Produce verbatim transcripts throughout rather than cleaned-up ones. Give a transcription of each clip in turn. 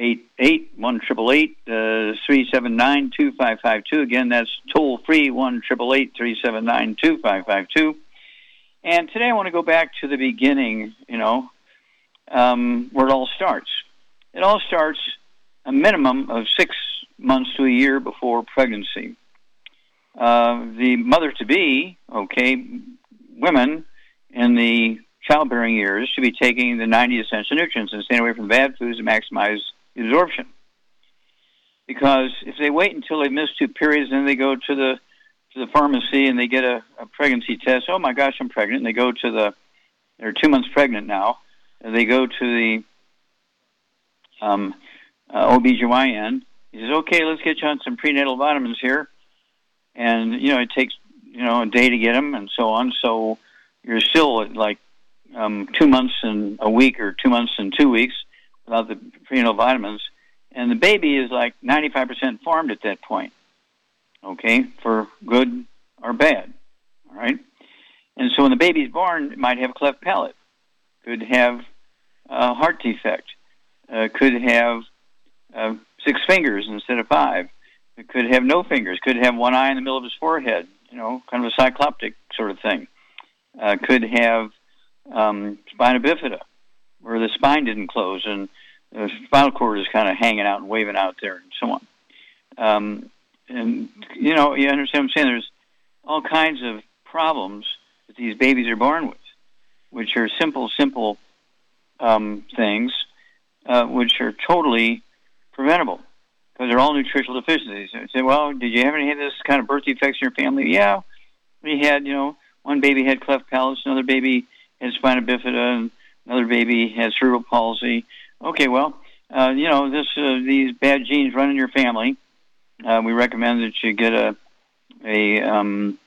eight eight, one eight eight eight, three seven nine, two five five two. Again, that's toll-free, one eight eight eight, three seven nine, two five five two. And today I want to go back to the beginning, you know, um, where it all starts. It all starts a minimum of six months to a year before pregnancy. Uh, the mother-to-be, okay, women in the childbearing years should be taking the ninety essential nutrients and staying away from bad foods to maximize absorption. Because if they wait until they miss two periods, then they go to the to the pharmacy and they get a, a pregnancy test. Oh my gosh, I'm pregnant. And they go to the, they're two months pregnant now. And they go to the um, uh, O B G Y N. He says, okay, let's get you on some prenatal vitamins here. And, you know, it takes, you know, a day to get them and so on. So you're still at like um, two months and a week or two months and two weeks without the prenatal vitamins. And the baby is like ninety-five percent formed at that point, okay, for good or bad, all right? And so when the baby's born, it might have a cleft palate, could have a heart defect, uh, could have uh, six fingers instead of five, it could have no fingers, could have one eye in the middle of his forehead, you know, kind of a cycloptic sort of thing, uh, could have um, spina bifida, where the spine didn't close and the spinal cord is kind of hanging out and waving out there and so on. Um, and, you know, you understand what I'm saying? There's all kinds of problems that these babies are born with, which are simple, simple um, things, uh, which are totally preventable because they're all nutritional deficiencies. I say, well, did you have any of this kind of birth defects in your family? Yeah. We had, you know, one baby had cleft palate, another baby had spina bifida, and another baby has cerebral palsy. Okay, well, uh, you know, this uh, these bad genes run in your family. Uh, we recommend that you get a, a um,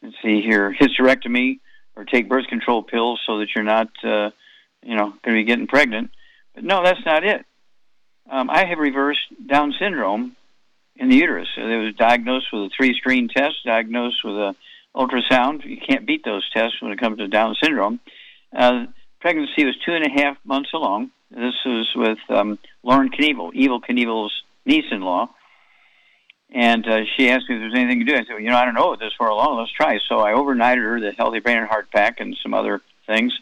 let's see here, hysterectomy or take birth control pills so that you're not, uh, you know, going to be getting pregnant. But no, that's not it. Um, I have reversed Down syndrome in the uterus. It was diagnosed with a three-screen test, diagnosed with an ultrasound. You can't beat those tests when it comes to Down syndrome. Uh, Pregnancy was two and a half months along. This was with um, Lauren Knievel, Evil Knievel's niece-in-law. And uh, she asked me if there was anything to do. I said, well, you know, I don't know what this for a long. Let's try. So I overnighted her the Healthy Brain and Heart Pack and some other things.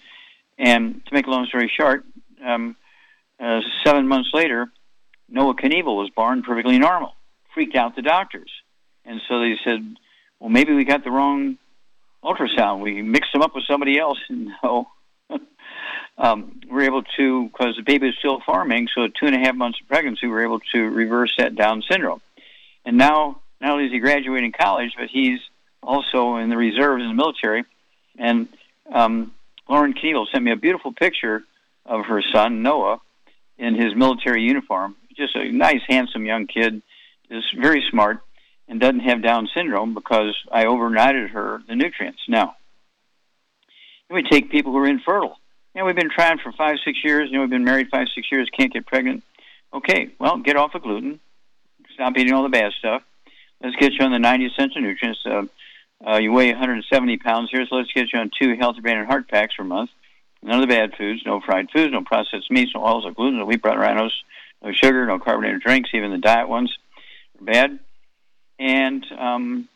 And to make a long story short, um, uh, seven months later, Noah Knievel was born perfectly normal. Freaked out the doctors. And so they said, well, maybe we got the wrong ultrasound. We mixed him up with somebody else. And no. Um, we were able to, because the baby was still forming, so two and a half months of pregnancy, we were able to reverse that Down syndrome. And now, not only is he graduating college, but he's also in the reserves in the military. And um, Lauren Knievel sent me a beautiful picture of her son, Noah, in his military uniform. Just a nice, handsome young kid, just very smart, and doesn't have Down syndrome because I overnighted her the nutrients. Now, we take people who are infertile. You know, we've been trying for five, six years. You know, we've been married five, six years, can't get pregnant. Okay, well, get off of gluten. Stop eating all the bad stuff. Let's get you on the ninety essential nutrients. Uh, uh, you weigh one hundred seventy pounds here, so let's get you on two Healthy Brain and Heart Packs per month. None of the bad foods, no fried foods, no processed meats, no oils, no gluten, no wheat, brought rhinos, no sugar, no carbonated drinks, even the diet ones are bad. And um,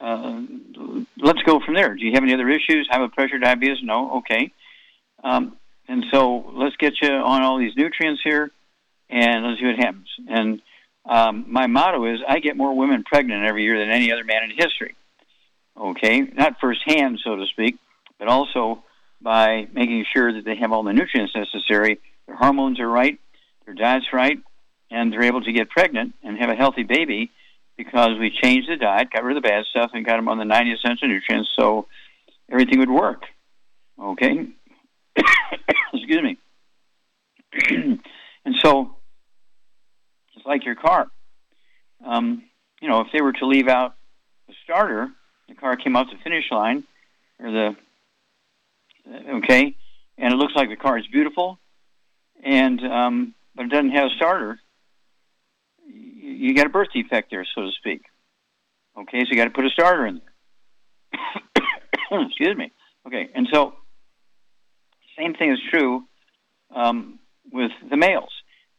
uh, let's go from there. Do you have any other issues? High blood pressure, diabetes? No? Okay. Um, and so let's get you on all these nutrients here, and let's see what happens. And Um, my motto is, I get more women pregnant every year than any other man in history. Okay, not firsthand, so to speak, but also by making sure that they have all the nutrients necessary, their hormones are right, their diet's right, and they're able to get pregnant and have a healthy baby because we changed the diet, got rid of the bad stuff, and got them on the ninetieth essential nutrients, so everything would work. Okay? Excuse me. And so, it's like your car. Um, you know, if they were to leave out the starter, the car came off the finish line, or the, okay, and it looks like the car is beautiful, and um, but it doesn't have a starter. You, you got a birth defect there, so to speak. Okay, so you got to put a starter in there. Excuse me. Okay, and so same thing is true um, with the males.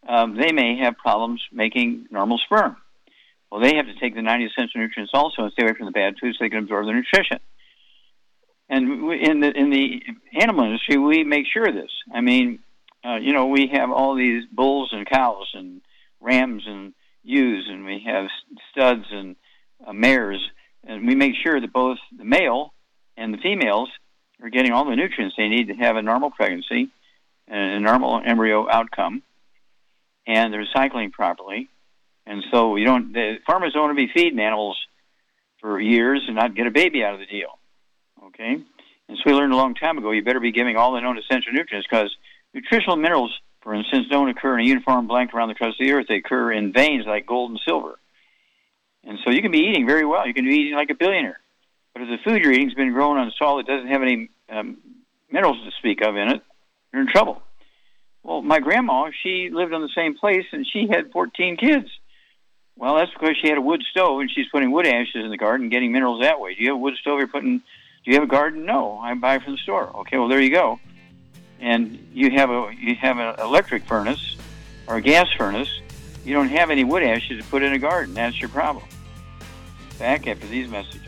Um, they may have problems making normal sperm. Well, they have to take the ninety essential nutrients also and stay away from the bad foods so they can absorb their nutrition. And we, in the in the animal industry, we make sure of this. I mean, uh, you know, we have all these bulls and cows and rams and ewes, and we have studs and uh, mares, and we make sure that both the male and the females are getting all the nutrients they need to have a normal pregnancy and a normal embryo outcome, and they're cycling properly. And so you don't. The farmers don't want to be feeding animals for years and not get a baby out of the deal. Okay? And so we learned a long time ago, you better be giving all the known essential nutrients, because nutritional minerals, for instance, don't occur in a uniform blanket around the crust of the earth. They occur in veins like gold and silver. And so you can be eating very well. You can be eating like a billionaire. But if the food you're eating has been grown on soil that doesn't have any um, minerals to speak of in it, you're in trouble. Well, my grandma, she lived on the same place, and she had fourteen kids. Well, that's because she had a wood stove, and she's putting wood ashes in the garden, getting minerals that way. Do you have a wood stove you're putting... Do you have a garden? No, I buy from the store. Okay, well, there you go. And you have a you have an electric furnace or a gas furnace. You don't have any wood ashes to put in a garden. That's your problem. Back after these messages.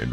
In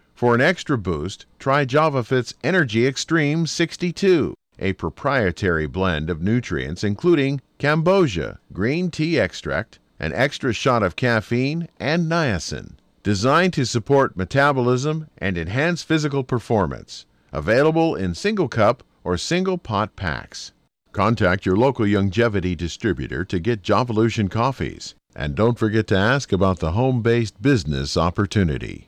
For an extra boost, try JavaFit's Energy Extreme sixty-two, a proprietary blend of nutrients including Cambogia, green tea extract, an extra shot of caffeine, and niacin, designed to support metabolism and enhance physical performance. Available in single cup or single pot packs. Contact your local Youngevity distributor to get Jovolution coffees. And don't forget to ask about the home-based business opportunity.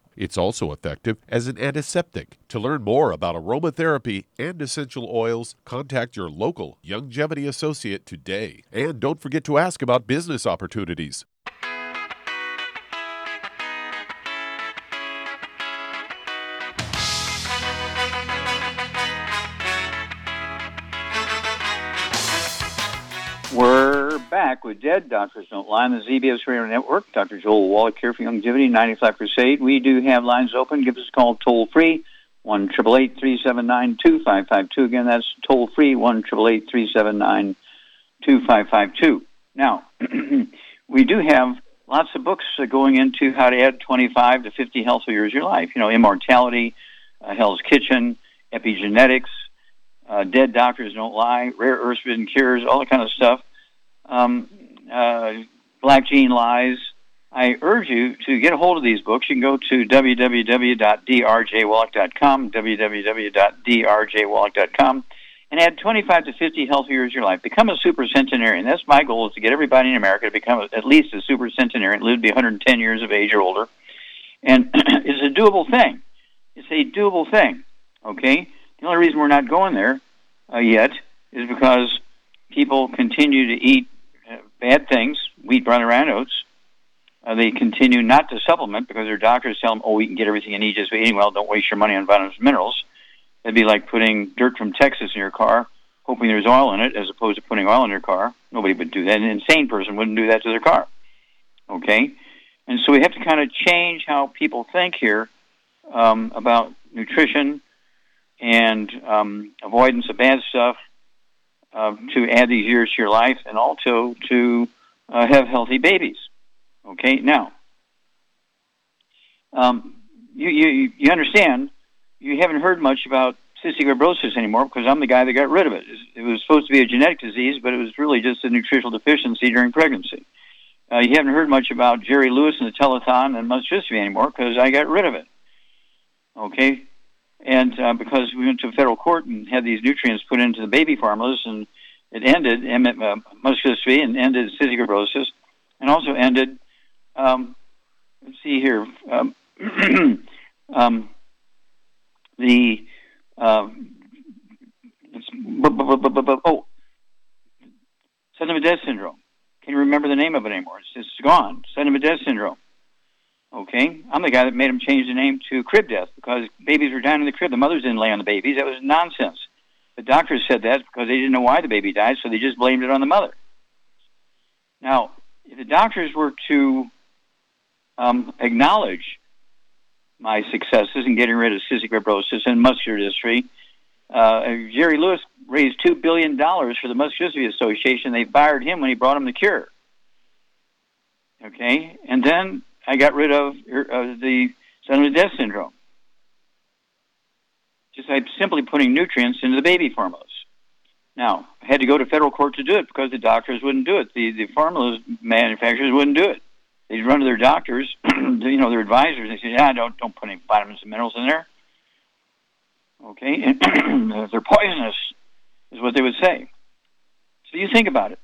It's also effective as an antiseptic. To learn more about aromatherapy and essential oils, contact your local Youngevity associate today. And don't forget to ask about business opportunities. back with Dead Doctors Don't Lie on the Z B S Radio Network. Doctor Joel Wallach here for Youngevity, ninety-five Crusade. We do have lines open. Give us a call toll-free, one eight eight eight, three seven nine, two five five two. Again, that's toll-free, one eight eight eight, three seven nine, two five five two. Now, we do have lots of books going into how to add twenty-five to fifty healthy years of your life. You know, Immortality, uh, Hell's Kitchen, Epigenetics, uh, Dead Doctors Don't Lie, Rare Earths Vitamin Cures, all that kind of stuff. Um, uh, Black Gene Lies. I urge you to get a hold of these books. You can go to w w w dot d r j wallach dot com, w w w dot d r j wallach dot com, and add twenty-five to fifty healthy years of your life. Become a super centenarian. That's my goal, is to get everybody in America to become at least a super centenarian, live to be one hundred ten years of age or older. And it's a doable thing. It's a doable thing, okay? The only reason we're not going there uh, yet is because people continue to eat uh, bad things, wheat, brown, and round oats. Uh, they continue not to supplement because their doctors tell them, oh, we can get everything you need just by eating well. Don't waste your money on vitamins and minerals. That'd be like putting dirt from Texas in your car, hoping there's oil in it, as opposed to putting oil in your car. Nobody would do that. An insane person wouldn't do that to their car. Okay? And so we have to kind of change how people think here um, about nutrition and um, avoidance of bad stuff, Uh, to add these years to your life, and also to uh, have healthy babies. Okay, now, um, you, you you understand, you haven't heard much about cystic fibrosis anymore because I'm the guy that got rid of it. It was supposed to be a genetic disease, but it was really just a nutritional deficiency during pregnancy. Uh, you haven't heard much about Jerry Lewis and the telethon and muscular dystrophy anymore because I got rid of it. Okay. And uh, because we went to federal court and had these nutrients put into the baby formulas, and it ended uh, muscular dystrophy and ended cystic fibrosis, and also ended, um, let's see here, um, um, the, uh, it's, bu- bu- bu- bu- bu- oh, sudden death syndrome. Can't remember the name of it anymore. It's, it's gone. Sudden death syndrome. Okay, I'm the guy that made them change the name to crib death because babies were dying in the crib. The mothers didn't lay on the babies. That was nonsense. The doctors said that because they didn't know why the baby died, so they just blamed it on the mother. Now, if the doctors were to um, acknowledge my successes in getting rid of cystic fibrosis and muscular dystrophy, uh, Jerry Lewis raised two billion dollars for the Muscular Dystrophy Association. They fired him when he brought him the cure. Okay, and then I got rid of uh, the sudden death syndrome. Just by simply putting nutrients into the baby formulas. Now, I had to go to federal court to do it because the doctors wouldn't do it. The the formulas manufacturers wouldn't do it. They'd run to their doctors, you know, their advisors, and they say, yeah, don't, don't put any vitamins and minerals in there. Okay? And they're poisonous, is what they would say. So you think about it.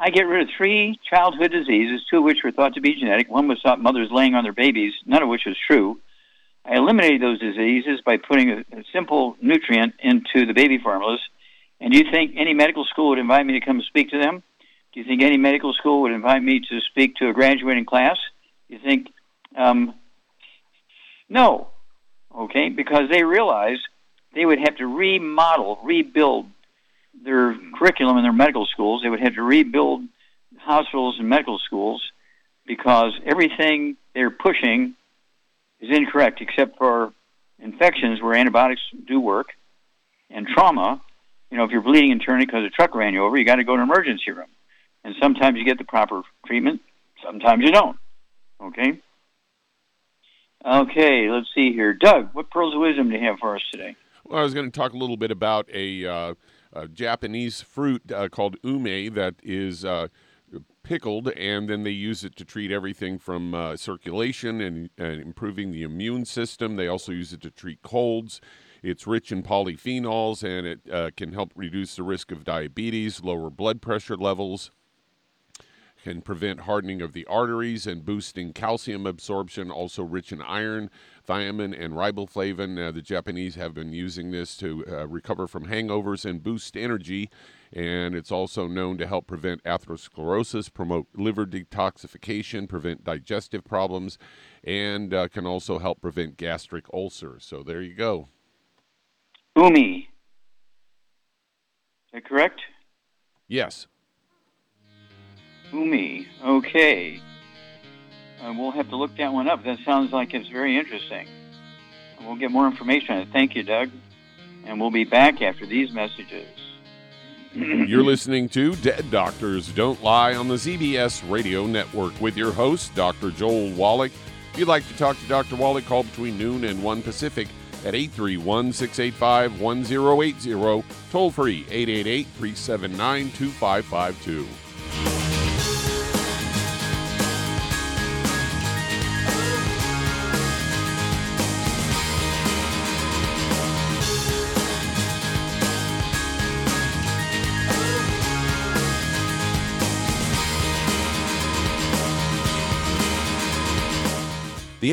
I get rid of three childhood diseases, two of which were thought to be genetic. One was thought mothers laying on their babies, none of which was true. I eliminated those diseases by putting a, a simple nutrient into the baby formulas. And do you think any medical school would invite me to come speak to them? Do you think any medical school would invite me to speak to a graduating class? You think, um, no. Okay, because they realized they would have to remodel, rebuild their curriculum in their medical schools. They would have to rebuild hospitals and medical schools because everything they're pushing is incorrect except for infections where antibiotics do work and trauma. You know, if you're bleeding internally because a truck ran you over, you got to go to an emergency room. And sometimes you get the proper treatment. Sometimes you don't. Okay? Okay, let's see here. Doug, what pearls of wisdom do you have for us today? Well, I was going to talk a little bit about a... Uh... Uh, Japanese fruit uh, called ume that is uh, pickled, and then they use it to treat everything from uh, circulation and, and improving the immune system. They also use it to treat colds. It's rich in polyphenols, and it uh, can help reduce the risk of diabetes, lower blood pressure levels, can prevent hardening of the arteries and boosting calcium absorption, also rich in iron, thiamine, and riboflavin. Uh, the Japanese have been using this to uh, recover from hangovers and boost energy, and it's also known to help prevent atherosclerosis, promote liver detoxification, prevent digestive problems, and uh, can also help prevent gastric ulcers. So there you go. Umi. Is that correct? Yes. Umi. Okay. Uh, we'll have to look that one up. That sounds like it's very interesting. We'll get more information on it. Thank you, Doug. And we'll be back after these messages. You're listening to Dead Doctors Don't Lie on the Z B S Radio Network with your host, Doctor Joel Wallach. If you'd like to talk to Doctor Wallach, call between noon and one Pacific at eight three one, six eight five, one zero eight zero, toll free eight eight eight, three seven nine, two five five two. The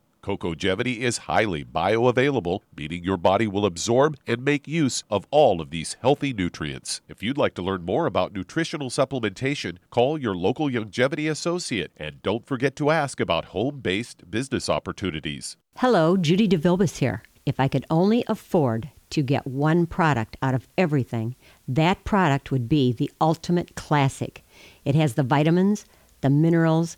Coco Jevity is highly bioavailable, meaning your body will absorb and make use of all of these healthy nutrients. If you'd like to learn more about nutritional supplementation, call your local Youngevity associate and don't forget to ask about home-based business opportunities. Hello, Judy DeVilbus here. If I could only afford to get one product out of everything, that product would be the Ultimate Classic. It has the vitamins, the minerals,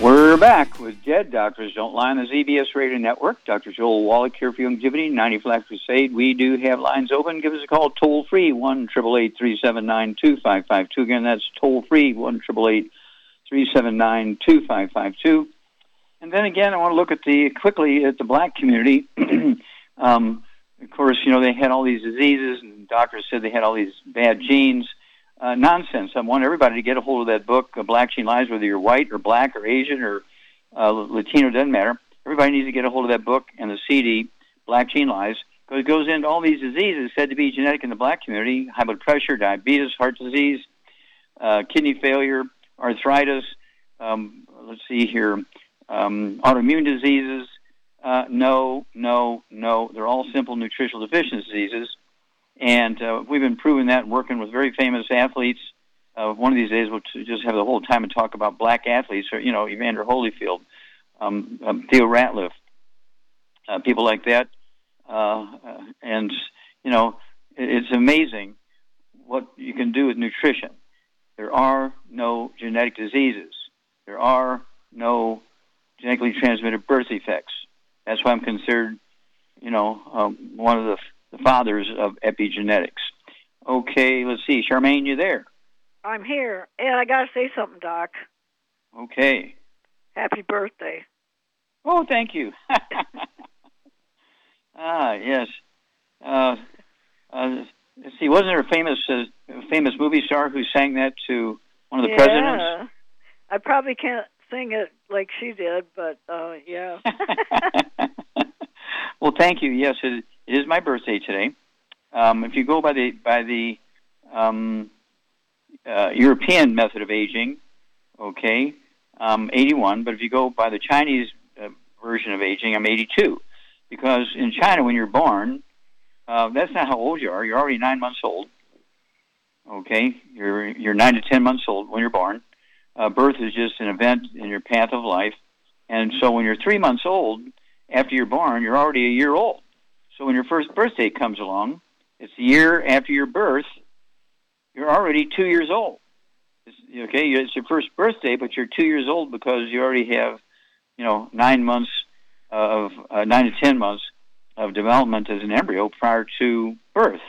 We're back with Dead Doctors Don't Lie on the Z B S Radio Network. Doctor Joel Wallach here for Youngevity, ninety Flax Crusade. We do have lines open. Give us a call toll-free, one eight eight eight, three seven nine, two five five two. Again, that's toll-free, one eight eight eight, three seven nine, two five five two. And then again, I want to look at the quickly at the black community. um, of course, you know, they had all these diseases, and doctors said they had all these bad genes. Uh, nonsense. I want everybody to get a hold of that book, Black Gene Lies, whether you're white or black or Asian or uh, Latino, doesn't matter. Everybody needs to get a hold of that book and the C D, Black Gene Lies, because it goes into all these diseases said to be genetic in the black community: high blood pressure, diabetes, heart disease, uh, kidney failure, arthritis, um, let's see here, um, autoimmune diseases. Uh, no, no, no. They're all simple nutritional deficiency diseases. And uh, we've been proving that working with very famous athletes. Uh, one of these days we'll t- just have the whole time and talk about black athletes, or, you know, Evander Holyfield, um, um, Theo Ratliff, uh, people like that. Uh, and, you know, it's amazing what you can do with nutrition. There are no genetic diseases. There are no genetically transmitted birth defects. That's why I'm considered, you know, um, one of the, the fathers of epigenetics. Okay, let's see. Charmaine, you there? I'm here. And I got to say something, Doc. Okay. Happy birthday. Oh, thank you. ah, yes. Uh, uh, let's see, wasn't there a famous uh, famous movie star who sang that to one of the yeah. presidents? I probably can't sing it like she did, but uh, yeah. Well, thank you. Yes, it, it is my birthday today. Um, if you go by the by the um, uh, European method of aging, okay, I'm eighty-one. But if you go by the Chinese uh, version of aging, I'm eighty-two. Because in China, when you're born, uh, that's not how old you are. You're already nine months old. Okay, you're you're nine to ten months old when you're born. Uh, birth is just an event in your path of life. And so when you're three months old, after you're born, you're already a year old. So when your first birthday comes along, it's a year after your birth, you're already two years old. It's, okay, it's your first birthday, but you're two years old because you already have, you know, nine months of, uh, nine to ten months of development as an embryo prior to birth.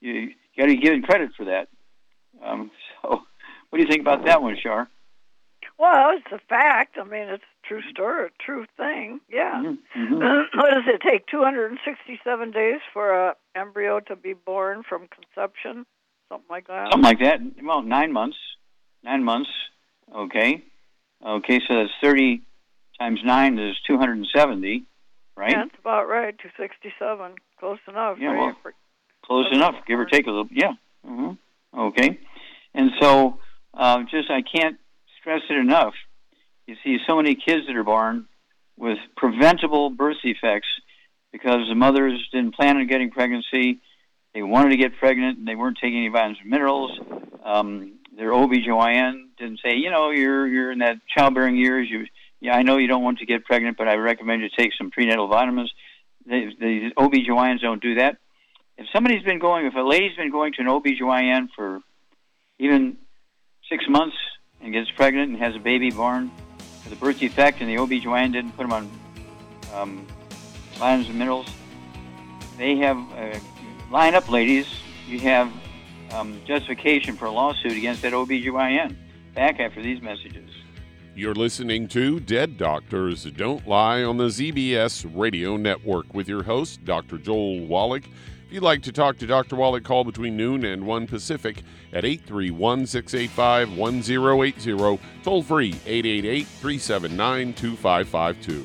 You, you got to be given credit for that. Um, so... What do you think about that one, Char? Well, it's a fact. I mean, it's a true story, a true thing. Yeah. Mm-hmm. What does it take? two hundred sixty-seven days for an embryo to be born from conception? Something like that? Something like that. Well, nine months. Nine months. Okay. Okay, so that's thirty times nine is two hundred seventy, right? Yeah, that's about right. two hundred sixty-seven. Close enough. Yeah, well, for, close enough, give or take a little. Yeah. Mm-hmm. Okay. And so... Uh, just, I can't stress it enough. You see so many kids that are born with preventable birth defects because the mothers didn't plan on getting pregnancy. They wanted to get pregnant, and they weren't taking any vitamins and minerals. Um, their O B G Y N didn't say, you know, you're you're in that childbearing years. You, yeah, I know you don't want to get pregnant, but I recommend you take some prenatal vitamins. They, the O B G Y Ns don't do that. If somebody's been going, if a lady's been going to an O B G Y N for even six months and gets pregnant and has a baby born with a birth defect, and the O B G Y N didn't put them on um, vitamins and minerals. They have, uh, line up ladies, you have um, justification for a lawsuit against that O B G Y N. Back after these messages. You're listening to Dead Doctors Don't Lie on the Z B S Radio Network with your host, Doctor Joel Wallach. If you'd like to talk to Doctor Wallach, call between noon and one Pacific at eight three one, six eight five, one zero eight zero, toll free eight eight eight, three seven nine, two five five two.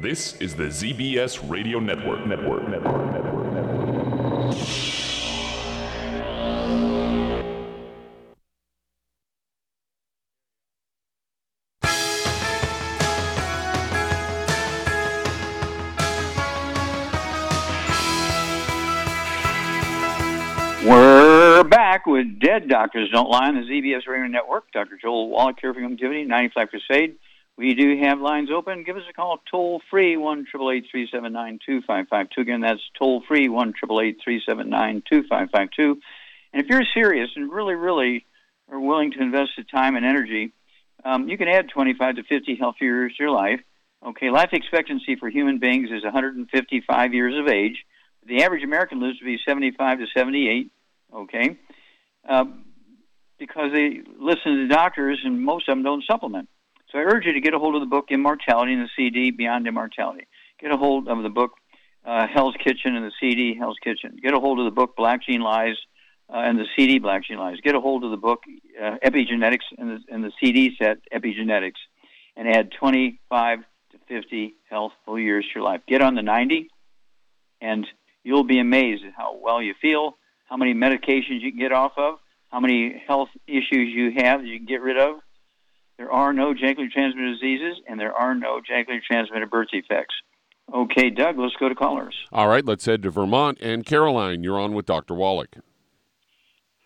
This is the Z B S Radio Network, network, network, network, network. We're back with Dead Doctors Don't Lie on the Z B S Radio Network. Doctor Joel Wallach here for Youngevity, ninety-five Crusade. We do have lines open. Give us a call toll-free, one eight eight eight, three seven nine, two five five two. Again, that's toll-free, one eight eight eight, three seven nine, two five five two. And if you're serious and really, really are willing to invest the time and energy, um, you can add twenty-five to fifty healthy years to your life. Okay, life expectancy for human beings is one hundred fifty-five years of age. The average American lives to be seventy-five to seventy-eight, okay, uh, because they listen to the doctors and most of them don't supplement. So I urge you to get a hold of the book Immortality and the C D, Beyond Immortality. Get a hold of the book uh, Hell's Kitchen and the C D, Hell's Kitchen. Get a hold of the book Black Gene Lies uh, and the C D, Black Gene Lies. Get a hold of the book uh, Epigenetics and the, and the C D set, Epigenetics, and add twenty-five to fifty healthful years to your life. Get on the ninety, and you'll be amazed at how well you feel, how many medications you can get off of, how many health issues you have that you can get rid of. There are no genetically transmitted diseases, and there are no genetically transmitted birth defects. Okay, Doug, let's go to callers. All right, let's head to Vermont. And Caroline, you're on with Doctor Wallach.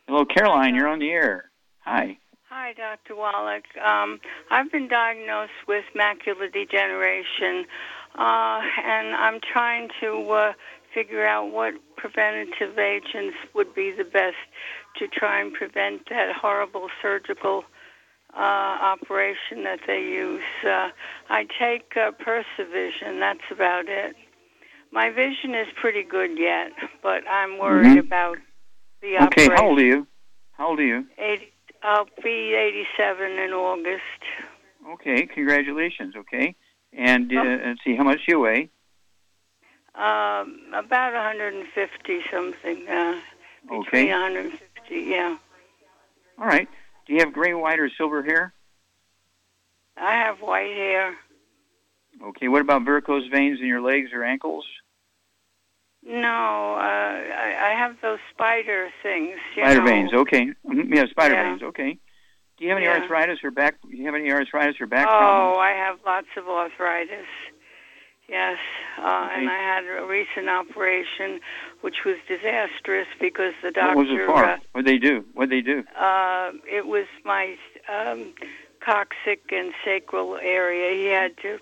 Hello, Caroline, you're on the air. Hi. Hi, Doctor Wallach. Um, I've been diagnosed with macular degeneration, uh, and I'm trying to uh, figure out what preventative agents would be the best to try and prevent that horrible surgical Uh, operation that they use. Uh, I take uh, Persevision. That's about it. My vision is pretty good yet, but I'm worried mm-hmm. about the okay, operation. Okay, how old are you? How old are you? eighty, I'll be eighty-seven in August. Okay, congratulations, okay. And uh, oh. let's see, how much do you weigh? Um, about one hundred fifty-something. Uh, between okay. one hundred fifty, yeah. All right. Do you have gray, white, or silver hair? I have white hair. Okay, what about varicose veins in your legs or ankles? No, uh, I, I have those spider things. You spider know. veins, okay. Yeah, spider yeah. veins, okay. Do you have any yeah. arthritis or back? Do you have any arthritis or back? Oh, problems? I have lots of arthritis. Yes, uh, okay. And I had a recent operation, which was disastrous because the doctor. What was it for? Uh, what they do? What they do? Uh, it was my um, coccyx and sacral area. He had to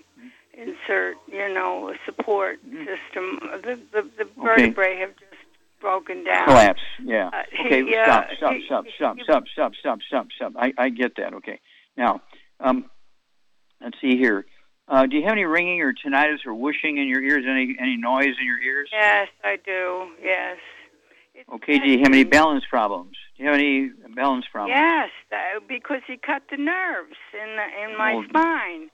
insert, you know, a support mm-hmm. system. The the, the vertebrae okay. have just broken down. Collapse. Yeah. Uh, okay. He, stop. Uh, stop. He, stop. He, stop. He, stop. Stop. Stop. Stop. Stop. I I get that. Okay. Now, um, let's see here. Uh, do you have any ringing or tinnitus or whooshing in your ears, any any noise in your ears? Yes, I do, yes. It's okay, do you have any balance problems? Do you have any balance problems? Yes, because he cut the nerves in the, in my oh. spine.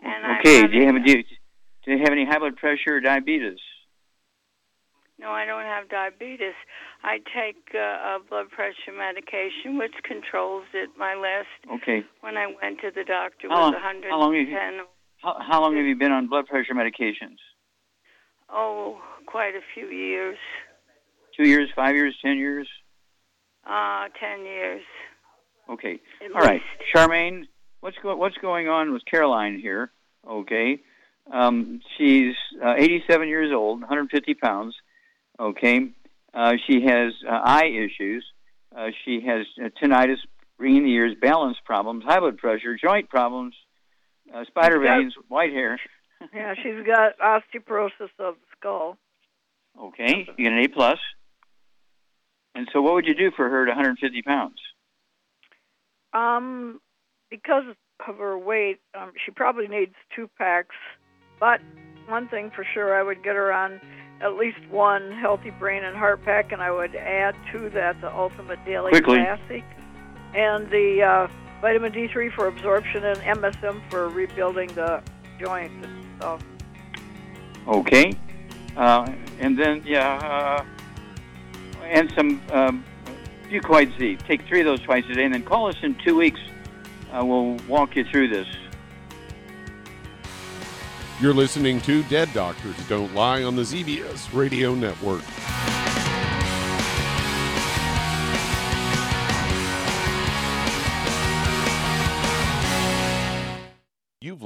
And okay, do you, have, do, you, do you have any high blood pressure or diabetes? No, I don't have diabetes. I take uh, a blood pressure medication, which controls it. My last, okay. when I went to the doctor, was one hundred ten. How long, have you, how, how long have you been on blood pressure medications? Oh, quite a few years. Two years, five years, ten years? Uh, ten years. Okay. At All least. right. Charmaine, what's, go- what's going on with Caroline here? Okay. Um, she's uh, eighty-seven years old, one hundred fifty pounds. Okay, uh, she has uh, eye issues, uh, she has uh, tinnitus, ringing in the ears, balance problems, high blood pressure, joint problems, uh, spider veins, white hair. Yeah, she's got osteoporosis of the skull. Okay, you get an A plus. And so what would you do for her at one hundred fifty pounds? Um, because of her weight, um, she probably needs two packs, but one thing for sure, I would get her on at least one Healthy Brain and Heart Pack, and I would add to that the Ultimate Daily Classic and the uh, vitamin D three for absorption and M S M for rebuilding the joints and stuff. Okay. Uh, and then, yeah, uh, and some um, Fucoid Z. Take three of those twice a day, and then call us in two weeks. Uh, we'll walk you through this. You're listening to Dead Doctors Don't Lie on the Z B S Radio Network. You've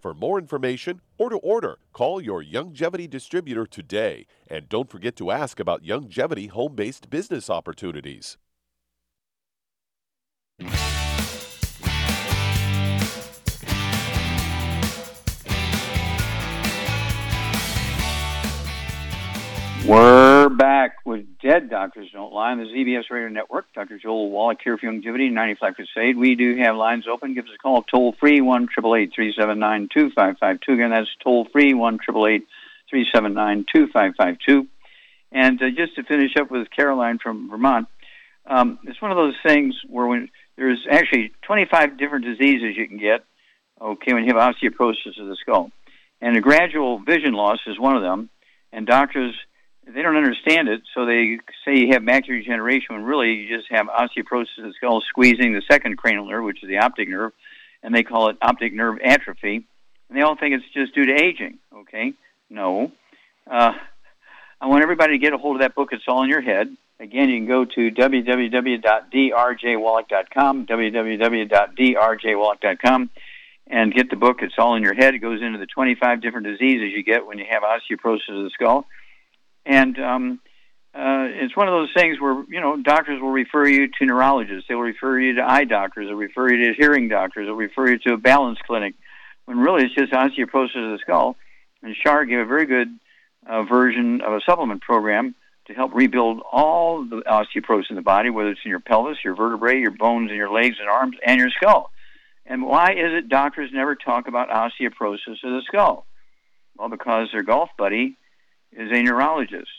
For more information or to order, call your Youngevity distributor today. And don't forget to ask about Youngevity home-based business opportunities. We're back with Dead Doctors Don't Lie on the Z B S Radio Network. Doctor Joel Wallach here for Youngevity, ninety-five Crusade. We do have lines open. Give us a call toll-free, one eight eight eight, three seven nine, two five five two. Again, that's toll-free, one eight eight eight, three seven nine, two five five two. And uh, just to finish up with Caroline from Vermont, um, it's one of those things where when there's actually twenty-five different diseases you can get, okay, when you have osteoporosis of the skull. And a gradual vision loss is one of them, and doctors... they don't understand it, so they say you have macular degeneration when really you just have osteoporosis of the skull squeezing the second cranial nerve, which is the optic nerve, and they call it optic nerve atrophy. And they all think it's just due to aging, okay? No. Uh, I want everybody to get a hold of that book, It's All in Your Head. Again, you can go to w w w dot d r j wallach dot com, w w w dot d r j wallach dot com, and get the book, It's All in Your Head. It goes into the twenty-five different diseases you get when you have osteoporosis of the skull. And um, uh, it's one of those things where, you know, doctors will refer you to neurologists. They will refer you to eye doctors. They'll refer you to hearing doctors. They'll refer you to a balance clinic, when really it's just osteoporosis of the skull. And Shar gave a very good uh, version of a supplement program to help rebuild all the osteoporosis in the body, whether it's in your pelvis, your vertebrae, your bones, and your legs and arms, and your skull. And why is it doctors never talk about osteoporosis of the skull? Well, because their golf buddy is a neurologist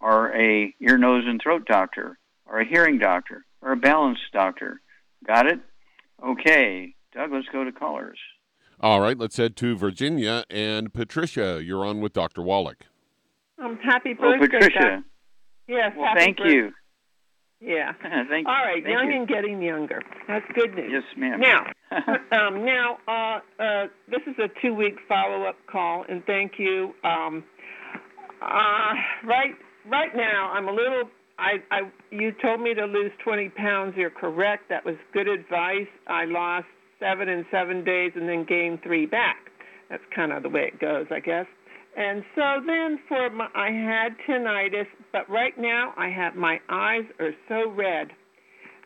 or a ear, nose, and throat doctor or a hearing doctor or a balance doctor. Got it? Okay. Doug, let's go to callers. All right. Let's head to Virginia. And Patricia, you're on with Doctor Wallach. Um, happy birthday, oh, Patricia. Doc. Yes, well, thank birthday. you. Yeah. Thank you. All right, thank young you. and getting younger. That's good news. Yes, ma'am. Now, um, now uh, uh, this is a two-week follow-up call, and thank you. Um, uh, right, right now, I'm a little. I, I, you told me to lose twenty pounds. You're correct. That was good advice. I lost seven in seven days, and then gained three back. That's kind of the way it goes, I guess. And so then for my, I had tinnitus, but right now I have my eyes are so red.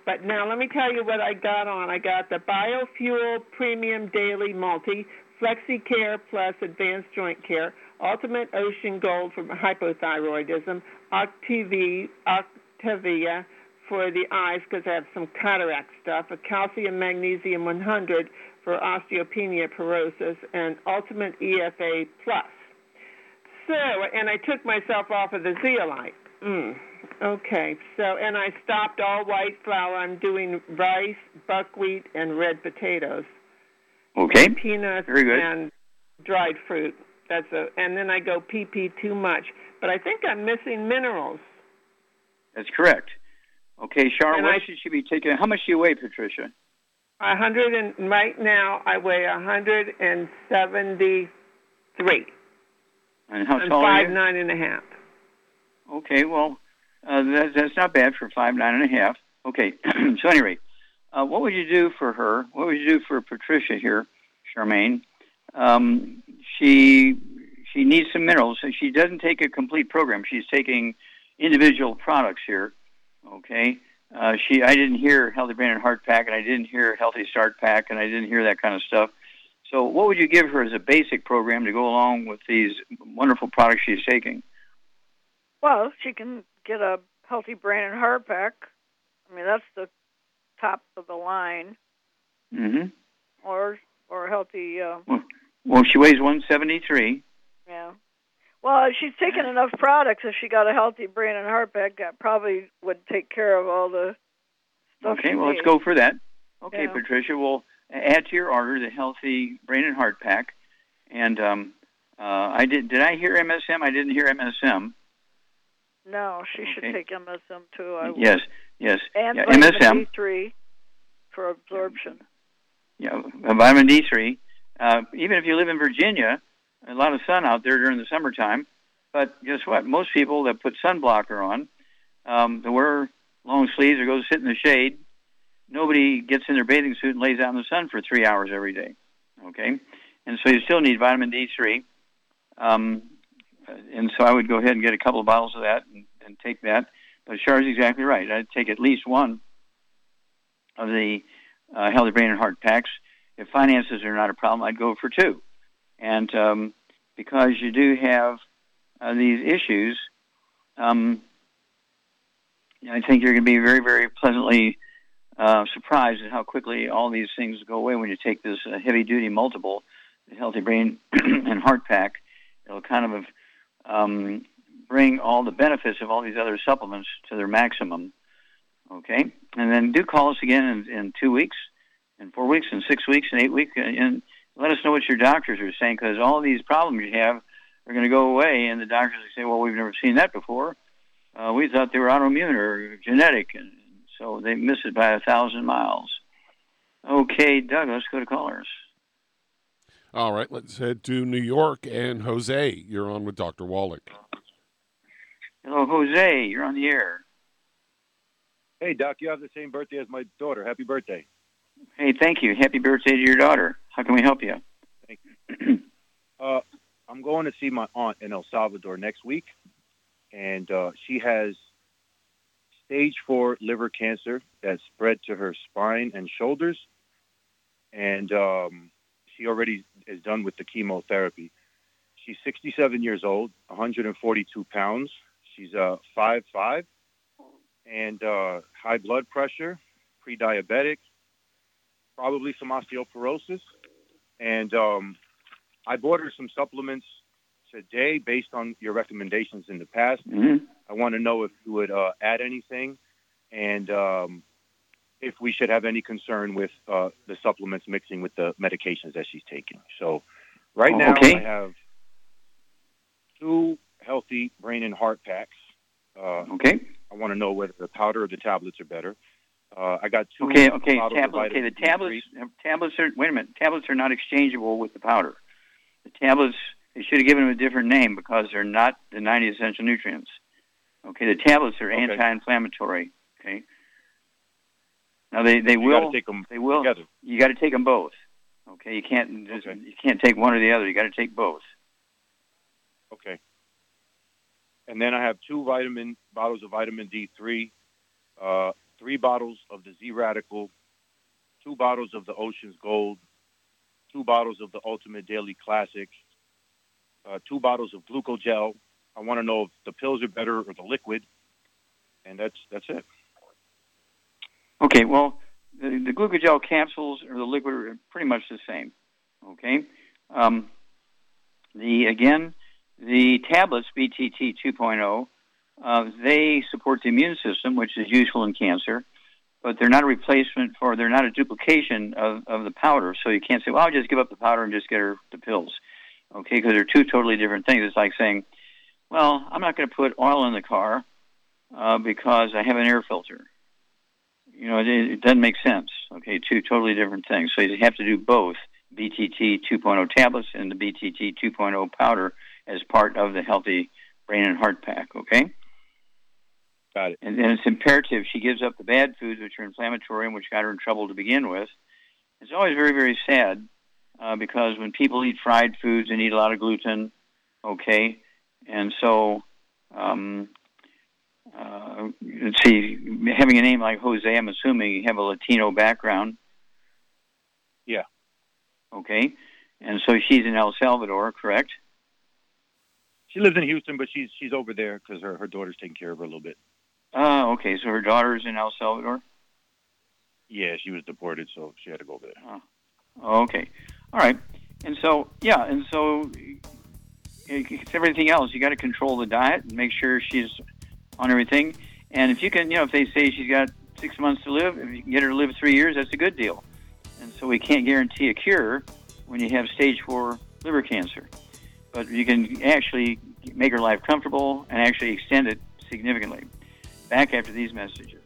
But now let me tell you what I got on. I got the Biofuel Premium Daily Multi, FlexiCare Plus Advanced Joint Care, Ultimate Ocean Gold for hypothyroidism, Octavia, Octavia for the eyes because I have some cataract stuff, a calcium magnesium one hundred for osteopenia porosis, and Ultimate E F A Plus. So, and I took myself off of the zeolite. Mm. Okay. So, and I stopped all white flour. I'm doing rice, buckwheat, and red potatoes. Okay. And peanuts. Very good. And dried fruit. That's a. And then I go pee pee too much. But I think I'm missing minerals. That's correct. Okay, Shar, what I, should she be taking? How much do you weigh, Patricia? A hundred and right now I weigh a hundred and seventy-three. And how tall are you? I'm five nine and a half. Okay, well, uh, that, that's not bad for five nine and a half. Okay, so anyway, uh, what would you do for her? What would you do for Patricia here, Charmaine? Um, she she needs some minerals, and she doesn't take a complete program. She's taking individual products here. Okay, uh, she I didn't hear Healthy Brain and Heart Pack, and I didn't hear Healthy Start Pack, and I didn't hear that kind of stuff. So what would you give her as a basic program to go along with these wonderful products she's taking? Well, she can get a Healthy Brain and Heart Pack. I mean, that's the top of the line. Mm-hmm. Or or healthy... Uh, well, well, she weighs one seventy-three. Yeah. Well, if she's taken enough products, if she got a Healthy Brain and Heart Pack, that probably would take care of all the stuff. Okay, well, needs. Let's go for that. Okay, yeah. Patricia, we'll... add to your order the Healthy Brain and Heart Pack, and um, uh, I did. Did I hear M S M? I didn't hear M S M. No, she okay. should take M S M too. I yes, yes, and yeah, vitamin M S M. D three for absorption. Yeah, vitamin D three. Uh, even if you live in Virginia, a lot of sun out there during the summertime. But guess what? Most people that put sunblocker on, um, they wear long sleeves or go sit in the shade. Nobody gets in their bathing suit and lays out in the sun for three hours every day, okay? And so you still need vitamin D three. Um, and so I would go ahead and get a couple of bottles of that and, and take that. But Char's exactly right. I'd take at least one of the uh, Healthy Brain and Heart Packs. If finances are not a problem, I'd go for two. And um, because you do have uh, these issues, um, I think you're going to be very, very pleasantly Uh, surprised at how quickly all these things go away when you take this uh, heavy-duty multiple, the Healthy Brain and Heart Pack. It'll kind of um, bring all the benefits of all these other supplements to their maximum, okay? And then do call us again in, in two weeks, in four weeks, in six weeks, in eight weeks, and, and let us know what your doctors are saying, because all these problems you have are going to go away, and the doctors will say, well, we've never seen that before. Uh, we thought they were autoimmune or genetic, and so they miss it by a thousand miles. Okay, Doug, let's go to callers. All right, let's head to New York. And Jose, you're on with Doctor Wallach. Hello, Jose. You're on the air. Hey, Doc, you have the same birthday as my daughter. Happy birthday. Hey, thank you. Happy birthday to your daughter. How can we help you? Thank you. uh, I'm going to see my aunt in El Salvador next week, and uh, she has stage four liver cancer that spread to her spine and shoulders, and um, she already is done with the chemotherapy. She's sixty-seven years old, one hundred forty-two pounds. She's uh, five foot five, and uh, high blood pressure, pre-diabetic, probably some osteoporosis. And um, I bought her some supplements today based on your recommendations in the past. Mm-hmm. I want to know if you would uh, add anything and um, if we should have any concern with uh, the supplements mixing with the medications that she's taking. So right now okay. I have two Healthy Brain and Heart Packs. Uh, okay. I want to know whether the powder or the tablets are better. Uh, I got two. Okay, okay, tablets. Okay, the tablets. Tablets are. Wait a minute. Tablets are not exchangeable with the powder. The tablets. They should have given them a different name because they're not the ninety essential nutrients. Okay, the tablets are okay. anti-inflammatory. Okay. Now they they you will. Gotta take them they will. Together. You got to take them both. Okay, you can't. Just, okay. You can't take one or the other. You got to take both. Okay. And then I have two vitamin bottles of vitamin D three. Uh, three bottles of the Z-Radical, two bottles of the Ocean's Gold, two bottles of the Ultimate Daily Classic, uh, two bottles of Glucogel. I want to know if the pills are better or the liquid, and that's that's it. Okay, well, the, the Glucogel capsules or the liquid are pretty much the same, okay? Um, the again, the tablets, B T T two point oh, Uh, they support the immune system, which is useful in cancer, but they're not a replacement for, they're not a duplication of, of the powder. So you can't say, well, I'll just give up the powder and just get her the pills. Okay, because they're two totally different things. It's like saying, well, I'm not going to put oil in the car uh, because I have an air filter. You know, it, it doesn't make sense. Okay, two totally different things. So you have to do both B T T two point oh tablets and the B T T two point oh powder as part of the Healthy Brain and Heart Pack, okay? Got it. And then it's imperative. She gives up the bad foods, which are inflammatory and which got her in trouble to begin with. It's always very, very sad uh, because when people eat fried foods and eat a lot of gluten, okay, and so um, uh, let's see, having a name like Jose, I'm assuming you have a Latino background. Yeah. Okay, and so she's in El Salvador, correct? She lives in Houston, but she's she's over there because her, her daughter's taking care of her a little bit. Oh, uh, okay. So her daughter's in El Salvador? Yeah, she was deported, so she had to go over there. Oh, okay. All right. And so, yeah, and so it's everything else. You got to control the diet and make sure she's on everything. And if you can, you know, if they say she's got six months to live, if you can get her to live three years, that's a good deal. And so we can't guarantee a cure when you have stage four liver cancer. But you can actually make her life comfortable and actually extend it significantly. Back after these messages.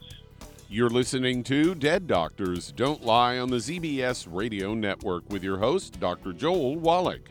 You're listening to Dead Doctors Don't Lie on the Z B S Radio Network with your host, Doctor Joel Wallach.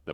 the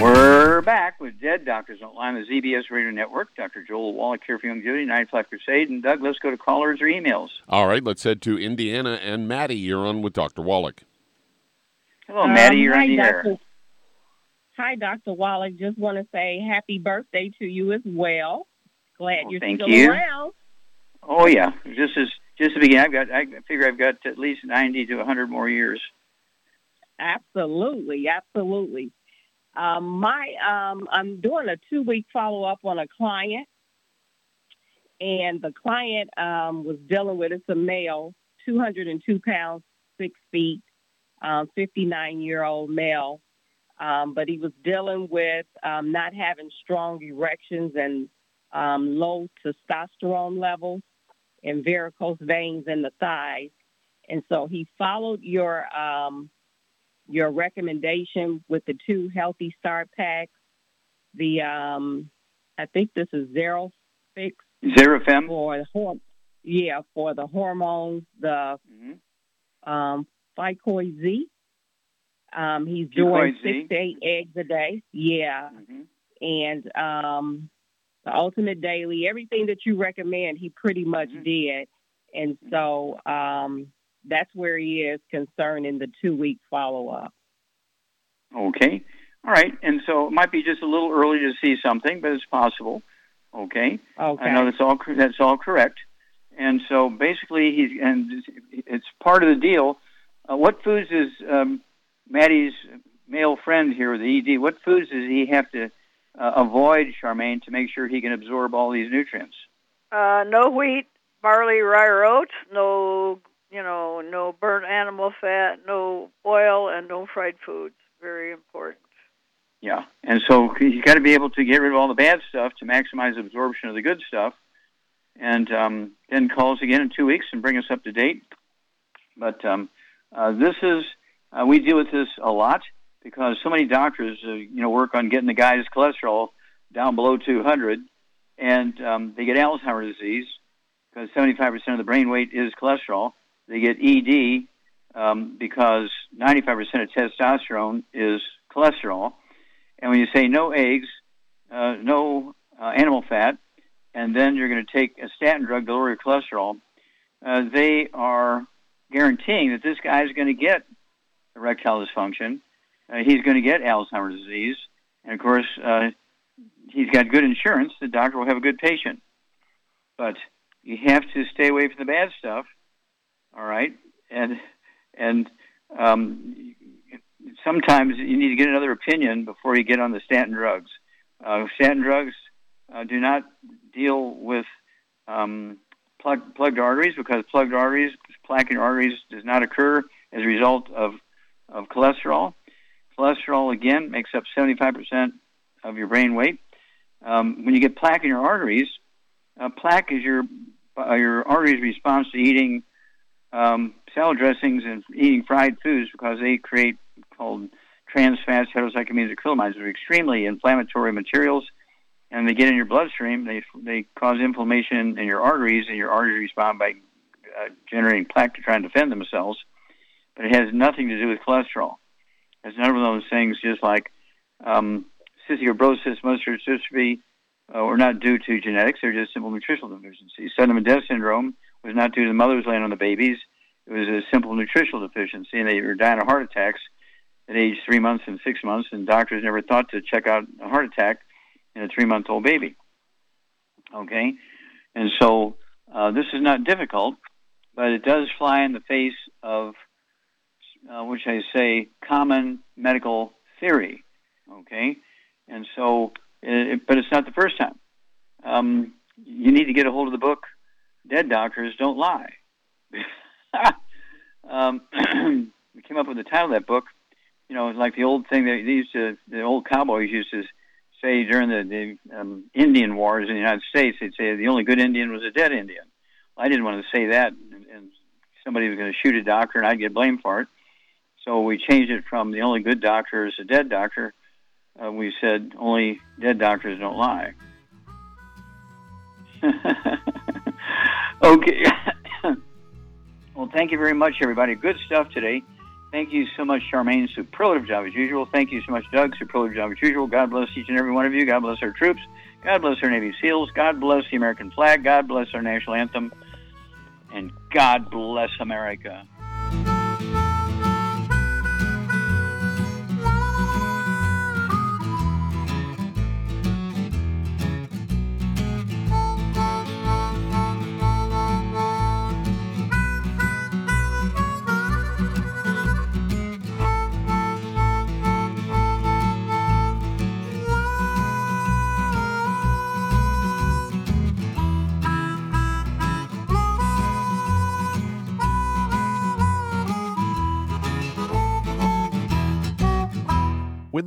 We're back with Dead Doctors Don't Lie on the Z B S Radio Network. Doctor Joel Wallach here for Youngevity, nine five Crusade. And Doug, let's go to callers or emails. All right, let's head to Indiana. And Maddie, you're on with Doctor Wallach. Hello, um, Maddie, you're hi, on the Doctor air. Hi, Doctor Wallach. Just want to say happy birthday to you as well. Glad well, you're thank still you. around. Oh, yeah. This is just the beginning. I've got, I figure I've got at least ninety to one hundred more years. Absolutely, absolutely. Um, my, um, I'm doing a two-week follow-up on a client, and the client um, was dealing with, it's a male, two hundred two pounds, six feet, um, fifty-nine-year-old male, um, but he was dealing with um, not having strong erections and um, low testosterone levels and varicose veins in the thighs. And so he followed your um your recommendation with the two Healthy Start Packs, the, um, I think this is Zero Fix. Zero Fem? For, yeah, for the hormones, the mm-hmm. um, Phycoid Z. Um, he's doing Z. six to eight eggs a day. Yeah. Mm-hmm. And um, the Ultimate Daily, everything that you recommend, he pretty much mm-hmm. did. And so... Um, that's where he is concerning the two-week follow-up. Okay. All right. And so it might be just a little early to see something, but it's possible. Okay. Okay. I know that's all that's all correct. And so basically, he's and it's part of the deal. Uh, what foods is um, Maddie's male friend here, the E D, what foods does he have to uh, avoid, Charmaine, to make sure he can absorb all these nutrients? Uh, no wheat, barley, rye, oats, no... You know, no burnt animal fat, no oil, and no fried foods. Very important. Yeah, and so you got to be able to get rid of all the bad stuff to maximize absorption of the good stuff. And um, then call us again in two weeks and bring us up to date. But um, uh, this is, uh, we deal with this a lot because so many doctors, uh, you know, work on getting the guy's cholesterol down below two hundred, and um, they get Alzheimer's disease because seventy-five percent of the brain weight is cholesterol. They get E D um, because ninety-five percent of testosterone is cholesterol. And when you say no eggs, uh, no uh, animal fat, and then you're going to take a statin drug to lower your cholesterol, uh, they are guaranteeing that this guy is going to get erectile dysfunction. Uh, he's going to get Alzheimer's disease. And, of course, uh, he's got good insurance. The doctor will have a good patient. But you have to stay away from the bad stuff, all right? And and um, sometimes you need to get another opinion before you get on the statin drugs. Uh, statin drugs uh, do not deal with um, plug, plugged arteries because plugged arteries, plaque in arteries, does not occur as a result of, of cholesterol. Cholesterol, again, makes up seventy-five percent of your brain weight. Um, when you get plaque in your arteries, uh, plaque is your uh, your arteries' response to eating um, salad dressings and eating fried foods because they create called trans fats, heterocyclamines, or acrylamides. They're extremely inflammatory materials, and they get in your bloodstream. They they cause inflammation in your arteries, and your arteries respond by uh, generating plaque to try and defend themselves. But it has nothing to do with cholesterol. It's none of those things, just like um, cystic fibrosis, muscular dystrophy, uh, were not due to genetics. They're just simple nutritional deficiencies. Sudden death syndrome was not due to the mothers laying on the babies. It was a simple nutritional deficiency, and they were dying of heart attacks at age three months and six months, and doctors never thought to check out a heart attack in a three-month-old baby. Okay? And so uh, this is not difficult, but it does fly in the face of Uh, which I say, common medical theory, okay? And so, it, but it's not the first time. Um, you need to get a hold of the book, Dead Doctors Don't Lie. um, we came up with the title of that book, you know, like the old thing that they used to, the old cowboys used to say during the, the um, Indian Wars in the United States, they'd say the only good Indian was a dead Indian. Well, I didn't want to say that, and, and somebody was going to shoot a doctor and I'd get blamed for it. So we changed it from the only good doctor is a dead doctor. Uh, we said only dead doctors don't lie. Okay. Well, thank you very much, everybody. Good stuff today. Thank you so much, Charmaine. Superlative job as usual. Thank you so much, Doug. Superlative job as usual. God bless each and every one of you. God bless our troops. God bless our Navy SEALs. God bless the American flag. God bless our national anthem. And God bless America. When